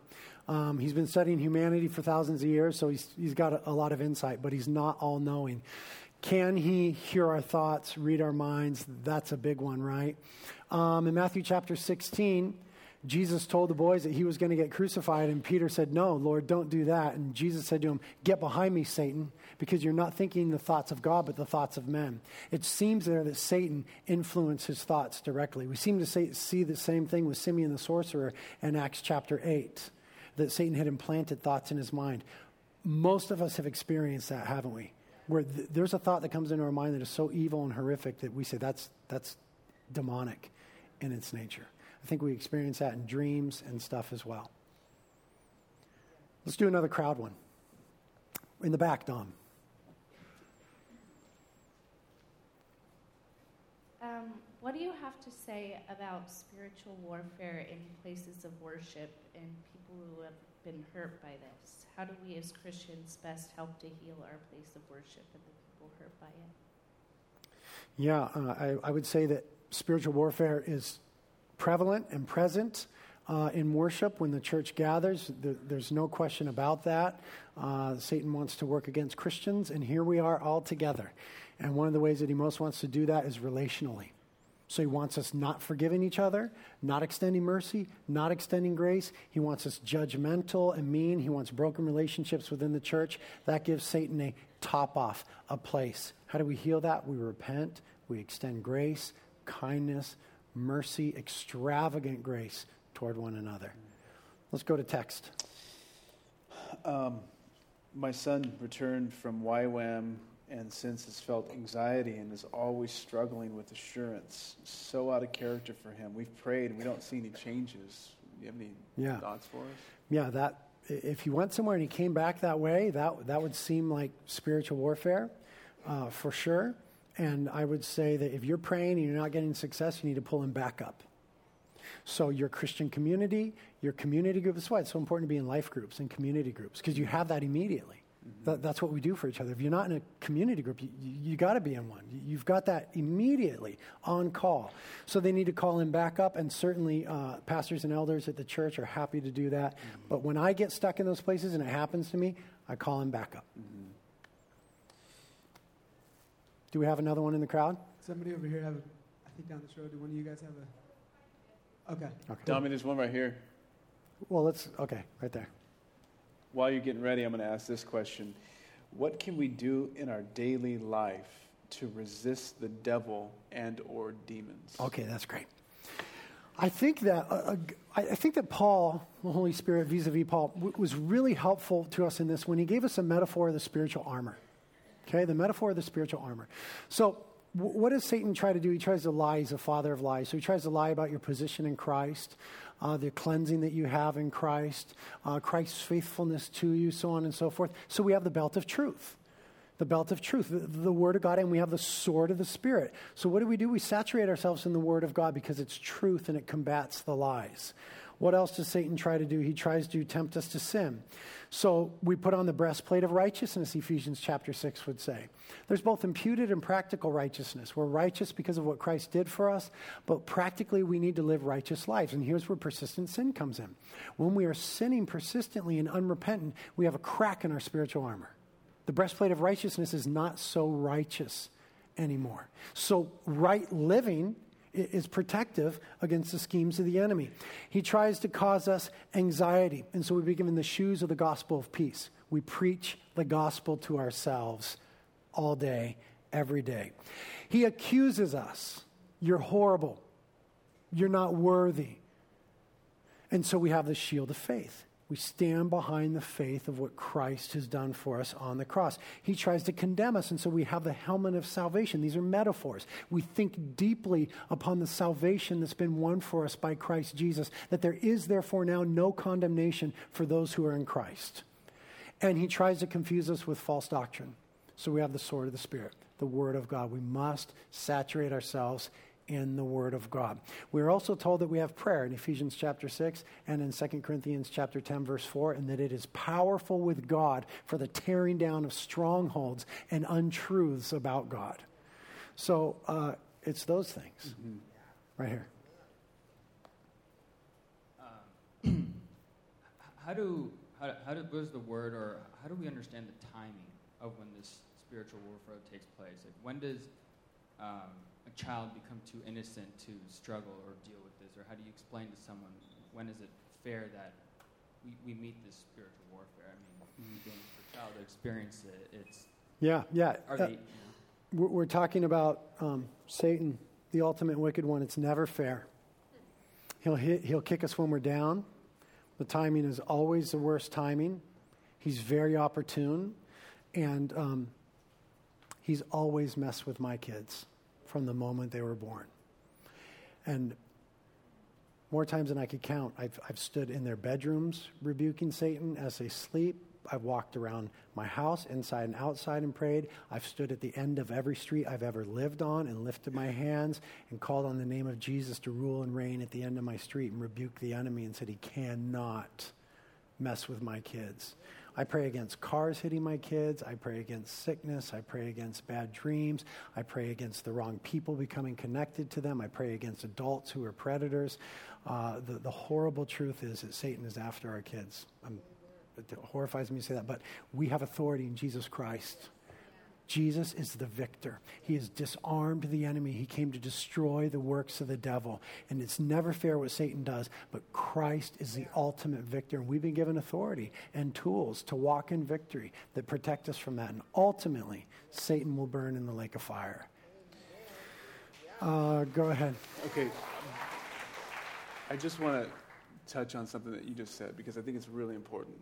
He's been studying humanity for thousands of years, so he's got a lot of insight, but he's not all-knowing. Can he hear our thoughts, read our minds? That's a big one, right? In Matthew chapter 16, Jesus told the boys that he was going to get crucified, and Peter said, no, Lord, don't do that. And Jesus said to him, get behind me, Satan, because you're not thinking the thoughts of God, but the thoughts of men. It seems there that Satan influenced his thoughts directly. We seem to see the same thing with Simeon the sorcerer in Acts chapter 8, that Satan had implanted thoughts in his mind. Most of us have experienced that, haven't we? Where there's a thought that comes into our mind that is so evil and horrific that we say that's demonic in its nature. I think we experience that in dreams and stuff as well. Let's do another crowd one. In the back, Dom. What do you have to say about spiritual warfare in places of worship and people who have been hurt by this? How do we as Christians best help to heal our place of worship and the people hurt by it? Yeah, I would say that spiritual warfare is prevalent and present in worship when the church gathers. There's no question about that. Satan wants to work against Christians, and here we are all together. And one of the ways that he most wants to do that is relationally. So he wants us not forgiving each other, not extending mercy, not extending grace. He wants us judgmental and mean. He wants broken relationships within the church. That gives Satan a top off, a place. How do we heal that? We repent. We extend grace, kindness, mercy, extravagant grace toward one another. Let's go to text. My son returned from YWAM and since has felt anxiety and is always struggling with assurance. So out of character for him. We've prayed and we don't see any changes. Do you have any thoughts for us? Yeah, that if he went somewhere and he came back that way, that would seem like spiritual warfare for sure. And I would say that if you're praying and you're not getting success, you need to pull him back up. So your Christian community, your community group, that's why it's so important to be in life groups and community groups, because you have that immediately. Mm-hmm. That's what we do for each other. If you're not in a community group, you got to be in one. You've got that immediately on call. So they need to call him back up, and certainly pastors and elders at the church are happy to do that. Mm-hmm. But when I get stuck in those places, and it happens to me, I call him back up. Mm-hmm. Do we have another one in the crowd? Somebody over here have I think down this road. Do one of you guys have a? Okay. Dominic, there's one right here. Well, right there. While you're getting ready, I'm going to ask this question. What can we do in our daily life to resist the devil and or demons? Okay, that's great. I think that Paul, the Holy Spirit, vis-a-vis Paul, was really helpful to us in this when he gave us a metaphor of the spiritual armor. Okay, the metaphor of the spiritual armor. So what does Satan try to do? He tries to lie. He's a father of lies. So he tries to lie about your position in Christ, the cleansing that you have in Christ, Christ's faithfulness to you, so on and so forth. So we have the belt of truth, the Word of God, and we have the sword of the Spirit. So what do? We saturate ourselves in the Word of God because it's truth and it combats the lies. What else does Satan try to do? He tries to tempt us to sin. So we put on the breastplate of righteousness, Ephesians chapter 6 would say. There's both imputed and practical righteousness. We're righteous because of what Christ did for us, but practically we need to live righteous lives. And here's where persistent sin comes in. When we are sinning persistently and unrepentant, we have a crack in our spiritual armor. The breastplate of righteousness is not so righteous anymore. So right living is protective against the schemes of the enemy. He tries to cause us anxiety, and so we've been given the shoes of the gospel of peace. We preach the gospel to ourselves all day, every day. He accuses us. You're horrible. You're not worthy. And so we have the shield of faith. We stand behind the faith of what Christ has done for us on the cross. He tries to condemn us, and so we have the helmet of salvation. These are metaphors. We think deeply upon the salvation that's been won for us by Christ Jesus, that there is therefore now no condemnation for those who are in Christ. And he tries to confuse us with false doctrine. So we have the sword of the Spirit, the Word of God. We must saturate ourselves in the Word of God. We're also told that we have prayer in Ephesians chapter 6 and in 2 Corinthians chapter 10 verse 4, and that it is powerful with God for the tearing down of strongholds and untruths about God. So it's those things. Mm-hmm. Right here. What is the word, or how do we understand the timing of when this spiritual warfare takes place? Like, when does a child become too innocent to struggle or deal with this? Or how do you explain to someone, when is it fair that we meet this spiritual warfare? I mean, for a child to experience it, it's... Yeah. We're talking about Satan, the ultimate wicked one. It's never fair. He'll kick us when we're down. The timing is always the worst timing. He's very opportune. And he's always messed with my kids from the moment they were born. And more times than I could count, I've stood in their bedrooms rebuking Satan as they sleep. I've walked around my house, inside and outside, and prayed. I've stood at the end of every street I've ever lived on and lifted my hands and called on the name of Jesus to rule and reign at the end of my street and rebuked the enemy and said he cannot mess with my kids. I pray against cars hitting my kids. I pray against sickness. I pray against bad dreams. I pray against the wrong people becoming connected to them. I pray against adults who are predators. The horrible truth is that Satan is after our kids. It horrifies me to say that, but we have authority in Jesus Christ. Jesus is the victor. He has disarmed the enemy. He came to destroy the works of the devil. And it's never fair what Satan does, but Christ is the ultimate victor. And we've been given authority and tools to walk in victory that protect us from that. And ultimately, Satan will burn in the lake of fire. Go ahead. Okay. I just want to touch on something that you just said, because I think it's really important.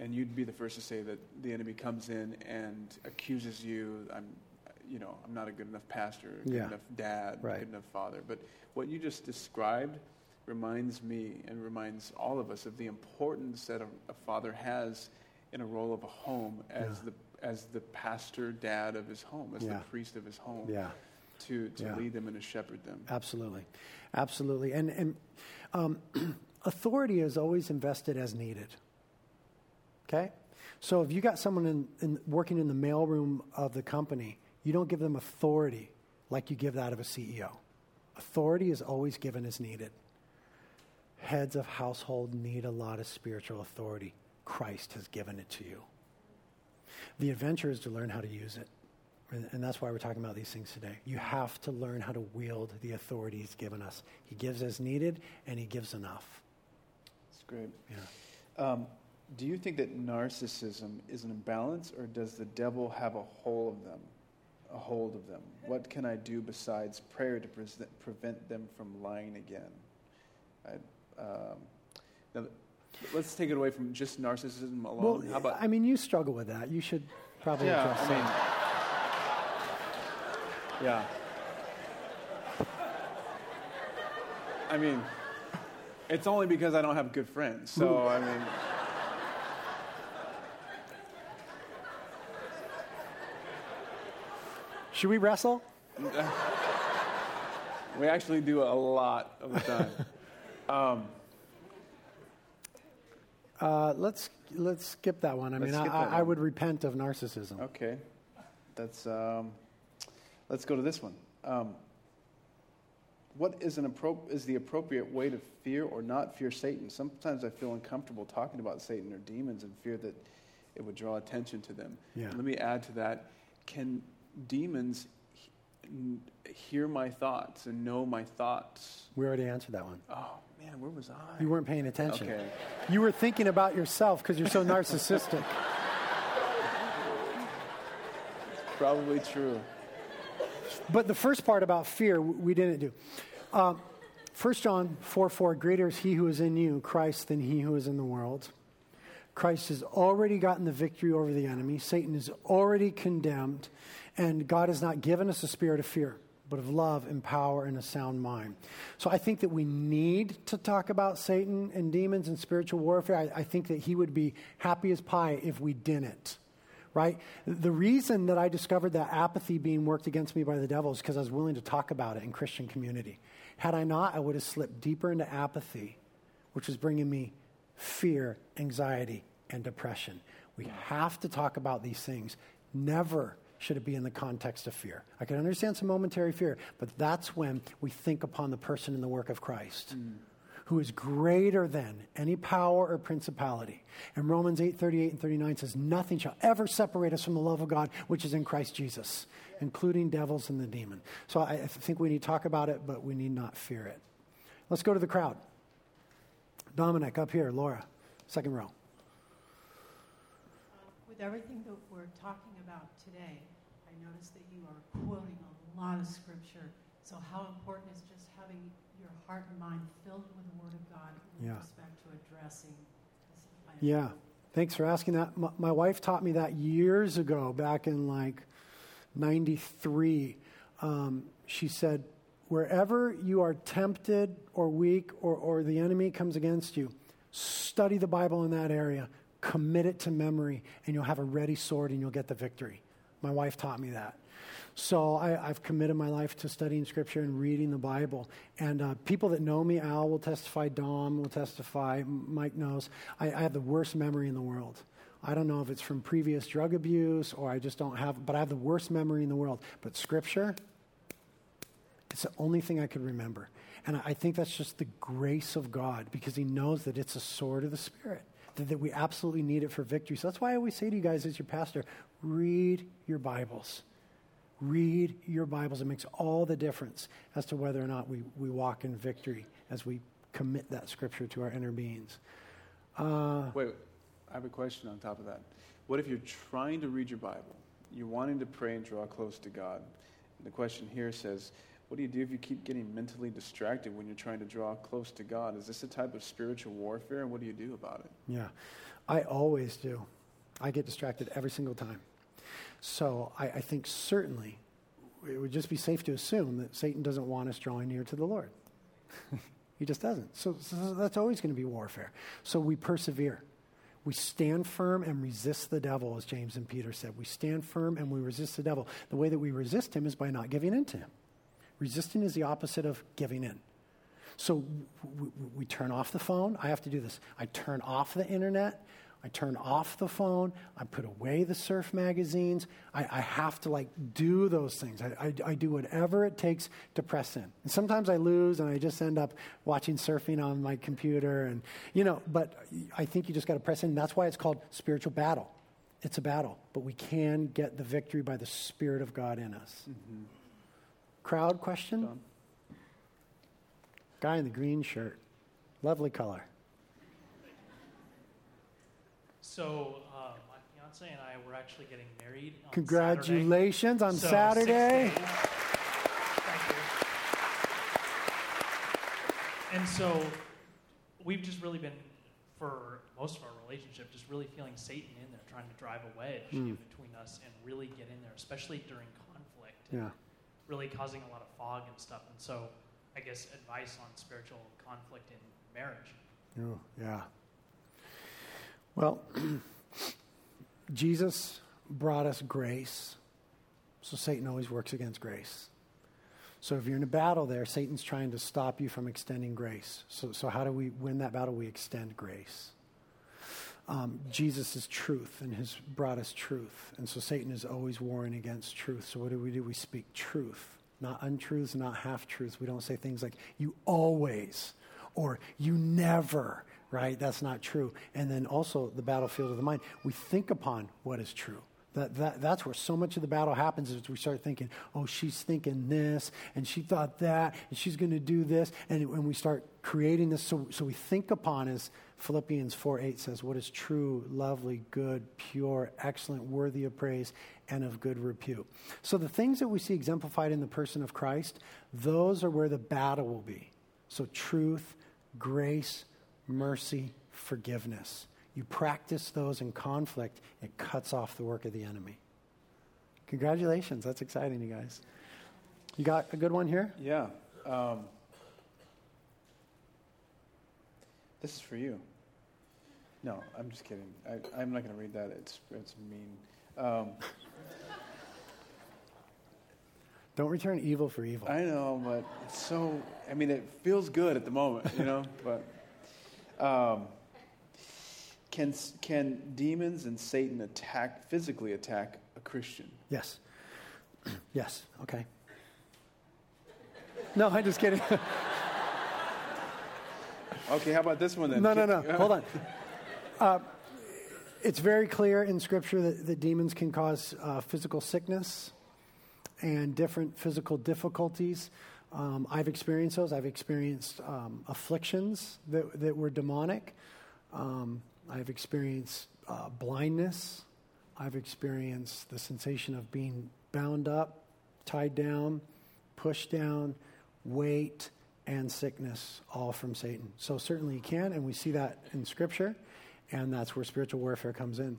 And you'd be the first to say that the enemy comes in and accuses you. I'm not a good enough pastor, good enough dad, good enough father. But what you just described reminds me and reminds all of us of the importance that a father has in a role of a home as the pastor dad of his home, as the priest of his home. Yeah. to lead them and to shepherd them. Absolutely. Absolutely. And authority is always invested as needed. Okay? So if you got someone in working in the mailroom of the company, you don't give them authority like you give that of a CEO. Authority is always given as needed. Heads of household need a lot of spiritual authority. Christ has given it to you. The adventure is to learn how to use it. And that's why we're talking about these things today. You have to learn how to wield the authority he's given us. He gives as needed, and he gives enough. That's great. Yeah. Do you think that narcissism is an imbalance, or does the devil have a hold of them? What can I do besides prayer to prevent them from lying again? Now, let's take it away from just narcissism alone. Well, how about? I mean, you struggle with that. You should probably address that. Yeah. I mean, it's only because I don't have good friends. So, I mean. Should we wrestle? We actually do a lot of the time. Let's skip that one. I mean, I would repent of narcissism. Okay. That's, let's go to this one. What is the appropriate way to fear or not fear Satan? Sometimes I feel uncomfortable talking about Satan or demons and fear that it would draw attention to them. Yeah. Let me add to that. Can demons hear my thoughts and know my thoughts? We already answered that one. Oh, man, where was I? You weren't paying attention. Okay. You were thinking about yourself because you're so narcissistic. Probably true. But the first part about fear, we didn't do. 1 John 4:4, greater is he who is in you, Christ, than he who is in the world. Christ has already gotten the victory over the enemy. Satan is already condemned. And God has not given us a spirit of fear, but of love and power and a sound mind. So I think that we need to talk about Satan and demons and spiritual warfare. I think that he would be happy as pie if we didn't, right? The reason that I discovered that apathy being worked against me by the devil is because I was willing to talk about it in Christian community. Had I not, I would have slipped deeper into apathy, which was bringing me fear, anxiety, and depression. We have to talk about these things. Never should it be in the context of fear. I can understand some momentary fear, but that's when we think upon the person in the work of Christ, who is greater than any power or principality. And Romans 8:38 and 39 says, nothing shall ever separate us from the love of God, which is in Christ Jesus, including devils and the demon. So I think we need to talk about it, but we need not fear it. Let's go to the crowd. Dominic, up here. Laura, second row. With everything that we're talking about today, I notice that you are quoting a lot of scripture. So how important is just having your heart and mind filled with the Word of God with respect to addressing this? Yeah. Thanks for asking that. My wife taught me that years ago, back in like 93. She said, wherever you are tempted or weak or the enemy comes against you, study the Bible in that area, commit it to memory, and you'll have a ready sword and you'll get the victory. My wife taught me that. So I've committed my life to studying Scripture and reading the Bible. And people that know me, Al will testify, Dom will testify, Mike knows, I have the worst memory in the world. I don't know if it's from previous drug abuse or I just don't have, but I have the worst memory in the world. But Scripture, it's the only thing I could remember. And I think that's just the grace of God, because he knows that it's a sword of the Spirit, that we absolutely need it for victory. So that's why I always say to you guys as your pastor, read your Bibles. Read your Bibles. It makes all the difference as to whether or not we walk in victory as we commit that Scripture to our inner beings. Wait, I have a question on top of that. What if you're trying to read your Bible? You're wanting to pray and draw close to God. And the question here says, what do you do if you keep getting mentally distracted when you're trying to draw close to God? Is this a type of spiritual warfare, and what do you do about it? Yeah, I always do. I get distracted every single time. So I think certainly it would just be safe to assume that Satan doesn't want us drawing near to the Lord. He just doesn't. So that's always going to be warfare. So we persevere. We stand firm and resist the devil, as James and Peter said. We stand firm and we resist the devil. The way that we resist him is by not giving in to him. Resisting is the opposite of giving in. So we turn off the phone. I have to do this. I turn off the internet. I turn off the phone. I put away the surf magazines. I have to do those things. I do whatever it takes to press in. And sometimes I lose and I just end up watching surfing on my computer. And, but I think you just got to press in. That's why it's called spiritual battle. It's a battle, but we can get the victory by the Spirit of God in us. Mm-hmm. Crowd question? Done. Guy in the green shirt. Lovely color. So my fiance and I were actually getting married on Congratulations Saturday. On so Saturday. 6 days. Thank you. And so we've just really been, for most of our relationship, just really feeling Satan in there, trying to drive a wedge in between us and really get in there, especially during conflict. Yeah. Really causing a lot of fog and stuff. And so I guess advice on spiritual conflict in marriage. Oh, yeah. Well, Jesus brought us grace, so Satan always works against grace. So if you're in a battle there, Satan's trying to stop you from extending grace. So how do we win that battle? We extend grace. Jesus is truth and has brought us truth. And so Satan is always warring against truth. So what do? We speak truth, not untruths, not half-truths. We don't say things like, you always, or you never, right? That's not true. And then also the battlefield of the mind. We think upon what is true. That's where so much of the battle happens is we start thinking, oh, she's thinking this, and she thought that, and she's going to do this, and we start creating this. So we think upon, as Philippians 4:8 says, what is true, lovely, good, pure, excellent, worthy of praise, and of good repute. So the things that we see exemplified in the person of Christ, those are where the battle will be. So truth, grace, mercy, forgiveness. You practice those in conflict, it cuts off the work of the enemy. Congratulations. That's exciting, you guys. You got a good one here? Yeah. This is for you. No, I'm just kidding. I'm not going to read that. It's mean. Don't return evil for evil. I know, but it's so, it feels good at the moment, but... Can demons and Satan physically attack a Christian? Yes. Yes. Okay. No, I'm just kidding. Okay, how about this one then? No. Hold on. It's very clear in Scripture that demons can cause physical sickness and different physical difficulties. I've experienced those. I've experienced afflictions that were demonic. I've experienced blindness. I've experienced the sensation of being bound up, tied down, pushed down, weight, and sickness, all from Satan. So certainly you can, and we see that in Scripture, and that's where spiritual warfare comes in.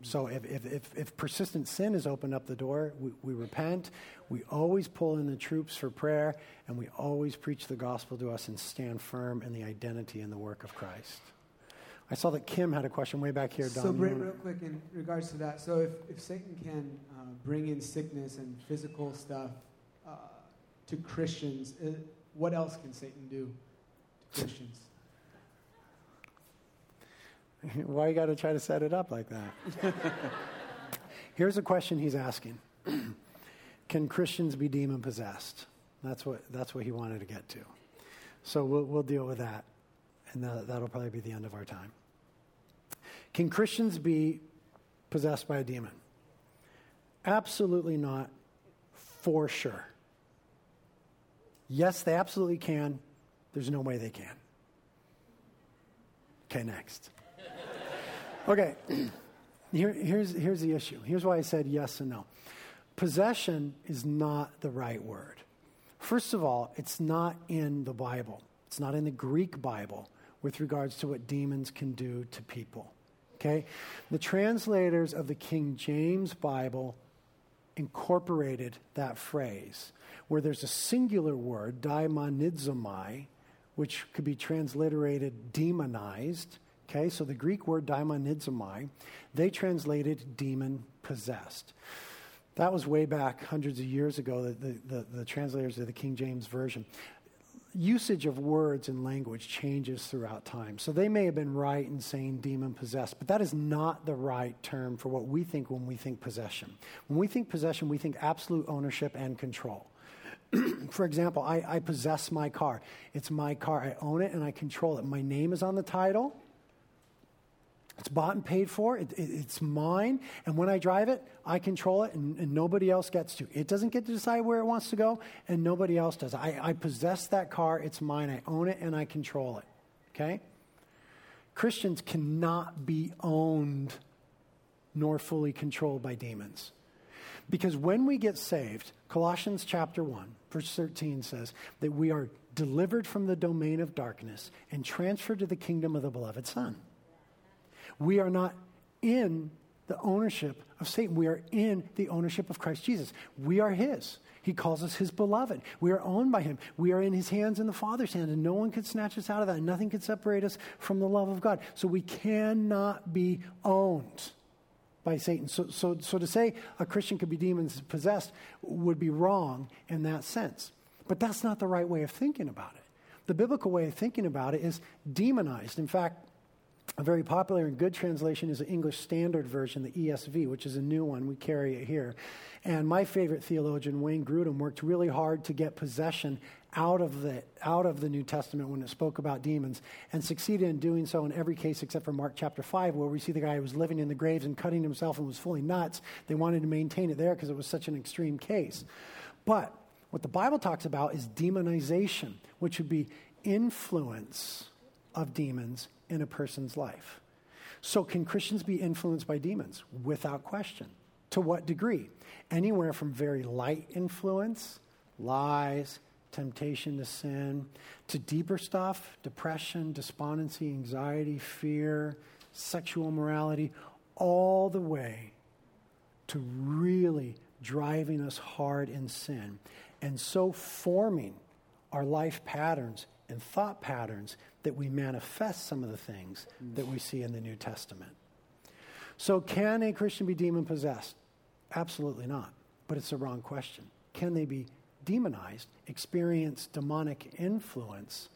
So if persistent sin has opened up the door, we repent, we always pull in the troops for prayer, and we always preach the gospel to us and stand firm in the identity and the work of Christ. I saw that Kim had a question way back here, Don. So, Brent, real quick, in regards to that, so if Satan can bring in sickness and physical stuff to Christians, what else can Satan do to Christians? Why you got to try to set it up like that? Here's a question he's asking. Can Christians be demon-possessed? That's what he wanted to get to. So we'll deal with that, and that'll probably be the end of our time. Can Christians be possessed by a demon? Absolutely not, for sure. Yes, they absolutely can. There's no way they can. Okay, next. Okay, here's the issue. Here's why I said yes and no. Possession is not the right word. First of all, it's not in the Bible. It's not in the Greek Bible with regards to what demons can do to people, okay? The translators of the King James Bible incorporated that phrase, where there's a singular word, daimonizomai, which could be transliterated demonized, okay? So the Greek word daimonizomai, they translated demon-possessed. That was way back hundreds of years ago, the translators of the King James Version. Usage of words and language changes throughout time. So they may have been right in saying demon-possessed, but that is not the right term for what we think when we think possession. When we think possession, we think absolute ownership and control. For example, I possess my car. It's my car. I own it and I control it. My name is on the title. It's bought and paid for. It's mine. And when I drive it, I control it, and nobody else gets to. It doesn't get to decide where it wants to go, and nobody else does. I possess that car. It's mine. I own it, and I control it. Okay? Christians cannot be owned nor fully controlled by demons. Because when we get saved, Colossians chapter 1, verse 13 says that we are delivered from the domain of darkness and transferred to the kingdom of the beloved Son. We are not in the ownership of Satan. We are in the ownership of Christ Jesus. We are his. He calls us his beloved. We are owned by him. We are in his hands and the Father's hand, and no one could snatch us out of that, and nothing could separate us from the love of God. So we cannot be owned by Satan. So to say a Christian could be demon-possessed would be wrong in that sense. But that's not the right way of thinking about it. The biblical way of thinking about it is demonized. In fact, a very popular and good translation is the English Standard Version, the ESV, which is a new one. We carry it here. And my favorite theologian, Wayne Grudem, worked really hard to get possession out of the New Testament when it spoke about demons, and succeeded in doing so in every case except for Mark chapter 5, where we see the guy who was living in the graves and cutting himself and was fully nuts. They wanted to maintain it there because it was such an extreme case. But what the Bible talks about is demonization, which would be influence of demons in a person's life. So can Christians be influenced by demons? Without question. To what degree? Anywhere from very light influence, lies, temptation to sin, to deeper stuff, depression, despondency, anxiety, fear, sexual immorality, all the way to really driving us hard in sin, and so forming our life patterns and thought patterns that we manifest some of the things that we see in the New Testament. So can a Christian be demon-possessed? Absolutely not. But it's the wrong question. Can they be demonized, experience demonic influence?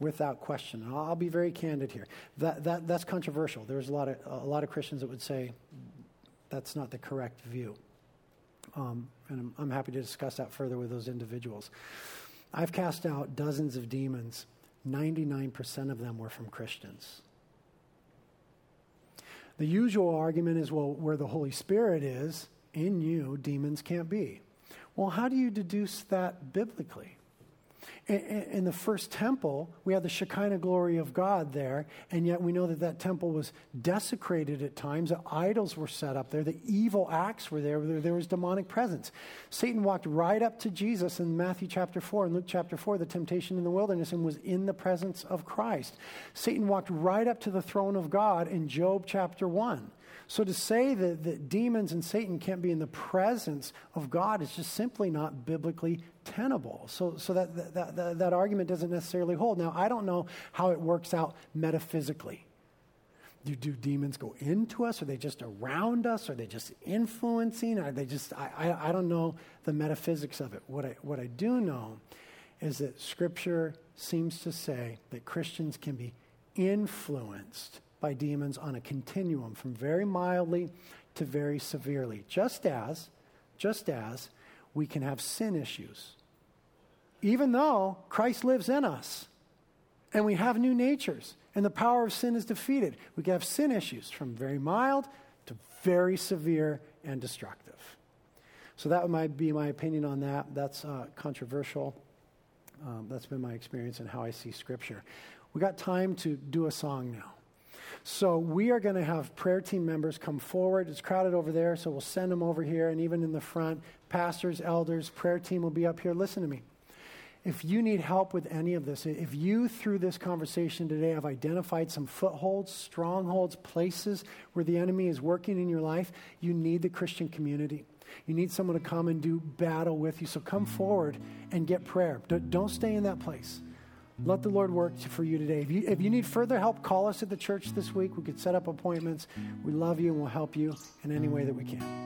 Without question. And I'll be very candid here. That's controversial. There's a lot of Christians that would say that's not the correct view. And I'm happy to discuss that further with those individuals. I've cast out dozens of demons. 99% of them were from Christians. The usual argument is, well, where the Holy Spirit is in you, demons can't be. Well, how do you deduce that biblically? In the first temple, we had the Shekinah glory of God there, and yet we know that temple was desecrated at times, that idols were set up there, that evil acts were there, there was demonic presence. Satan walked right up to Jesus in Matthew chapter 4 and Luke chapter 4, the temptation in the wilderness, and was in the presence of Christ. Satan walked right up to the throne of God in Job chapter 1. So to say that demons and Satan can't be in the presence of God is just simply not biblically tenable. So that argument doesn't necessarily hold. Now, I don't know how it works out metaphysically. Do demons go into us? Are they just around us? Are they just influencing? Are they just, I don't know the metaphysics of it. What I do know is that Scripture seems to say that Christians can be influenced by demons on a continuum from very mildly to very severely, just as we can have sin issues, even though Christ lives in us and we have new natures and the power of sin is defeated. We can have sin issues from very mild to very severe and destructive. So that might be my opinion on that. That's controversial. That's been my experience and how I see Scripture. We got time to do a song now. So we are going to have prayer team members come forward. It's crowded over there, so we'll send them over here. And even in the front, pastors, elders, prayer team will be up here. Listen to me. If you need help with any of this, if you, through this conversation today, have identified some footholds, strongholds, places where the enemy is working in your life, you need the Christian community. You need someone to come and do battle with you. So come forward and get prayer. Don't stay in that place. Let the Lord work for you today. If you need further help, call us at the church this week. We could set up appointments. We love you and we'll help you in any way that we can.